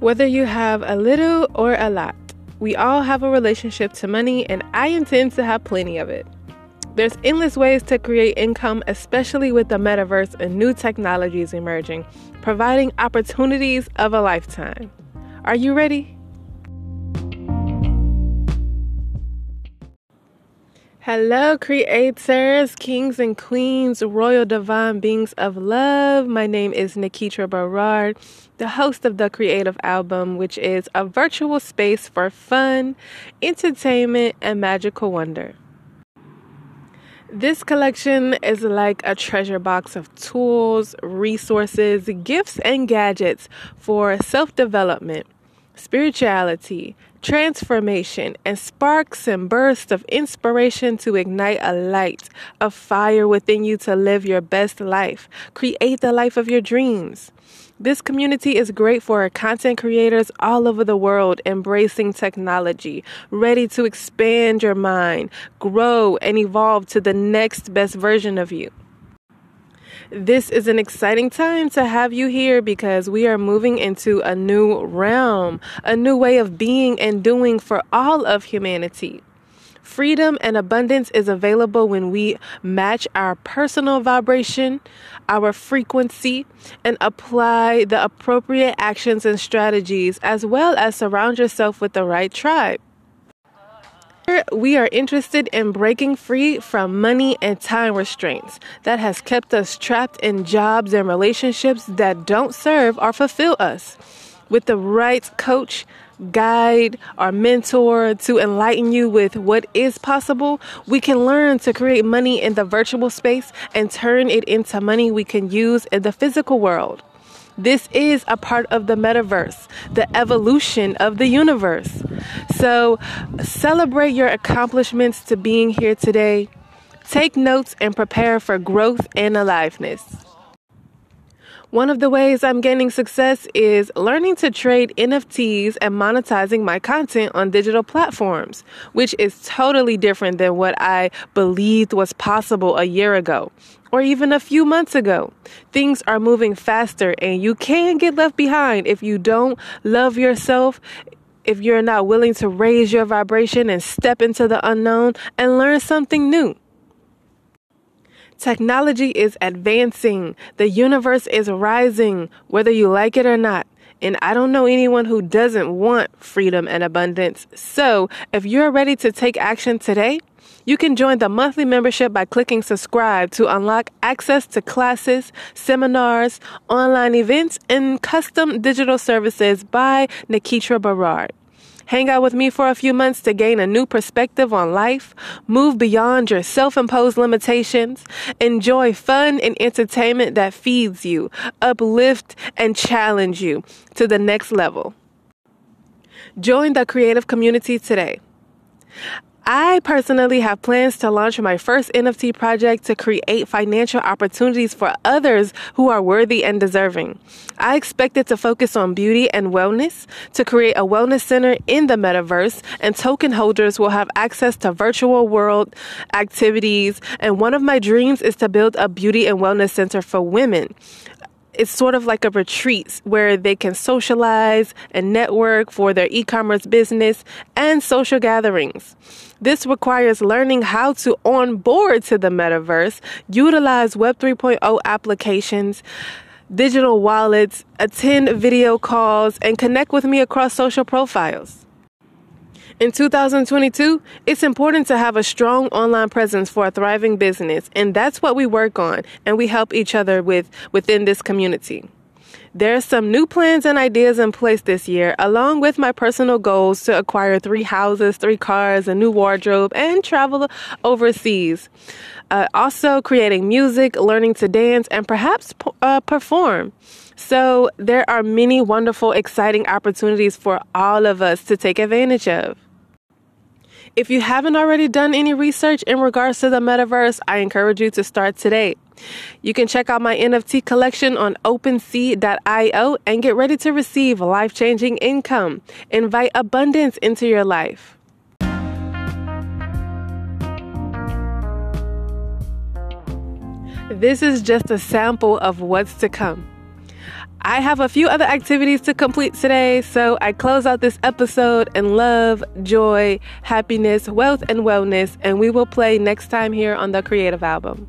Whether you have a little or a lot, we all have a relationship to money, and I intend to have plenty of it. There's endless ways to create income, especially with the metaverse and new technologies emerging, providing opportunities of a lifetime. Are you ready? Hello, creators, kings and queens, royal divine beings of love. My name is Nikitra Barrard, the host of the Creative Album, which is a virtual space for fun, entertainment, and magical wonder. This collection is like a treasure box of tools, resources, gifts, and gadgets for self-development, spirituality, transformation, and sparks and bursts of inspiration to ignite a light, a fire within you to live your best life, create the life of your dreams. This community is great for content creators all over the world embracing technology, ready to expand your mind, grow, and evolve to the next best version of you. This is an exciting time to have you here because we are moving into a new realm, a new way of being and doing for all of humanity. Freedom and abundance is available when we match our personal vibration, our frequency, and apply the appropriate actions and strategies, as well as surround yourself with the right tribe. We are interested in breaking free from money and time restraints that has kept us trapped in jobs and relationships that don't serve or fulfill us. With the right coach, guide, or mentor to enlighten you with what is possible, we can learn to create money in the virtual space and turn it into money we can use in the physical world. This is a part of the metaverse, the evolution of the universe. So celebrate your accomplishments to being here today. Take notes and prepare for growth and aliveness. One of the ways I'm gaining success is learning to trade NFTs and monetizing my content on digital platforms, which is totally different than what I believed was possible a year ago. Or even a few months ago. Things are moving faster and you can get left behind if you don't love yourself, if you're not willing to raise your vibration and step into the unknown and learn something new. Technology is advancing. The universe is rising, whether you like it or not. And I don't know anyone who doesn't want freedom and abundance. So if you're ready to take action today, you can join the monthly membership by clicking subscribe to unlock access to classes, seminars, online events, and custom digital services by Nikitra Barrard. Hang out with me for a few months to gain a new perspective on life, move beyond your self-imposed limitations, enjoy fun and entertainment that feeds you, uplift and challenge you to the next level. Join the creative community today. I personally have plans to launch my first NFT project to create financial opportunities for others who are worthy and deserving. I expect it to focus on beauty and wellness, to create a wellness center in the metaverse, and token holders will have access to virtual world activities. And one of my dreams is to build a beauty and wellness center for women. It's sort of like a retreat where they can socialize and network for their e-commerce business and social gatherings. This requires learning how to onboard to the metaverse, utilize Web 3.0 applications, digital wallets, attend video calls, and connect with me across social profiles. In 2022, it's important to have a strong online presence for a thriving business, and that's what we work on and we help each other with within this community. There are some new plans and ideas in place this year, along with my personal goals to acquire 3 houses, 3 cars, a new wardrobe, and travel overseas. Also creating music, learning to dance, and perhaps perform. So there are many wonderful, exciting opportunities for all of us to take advantage of. If you haven't already done any research in regards to the metaverse, I encourage you to start today. You can check out my NFT collection on OpenSea.io and get ready to receive life-changing income. Invite abundance into your life. This is just a sample of what's to come. I have a few other activities to complete today, so I close out this episode in love, joy, happiness, wealth, and wellness, and we will play next time here on the Creative Album.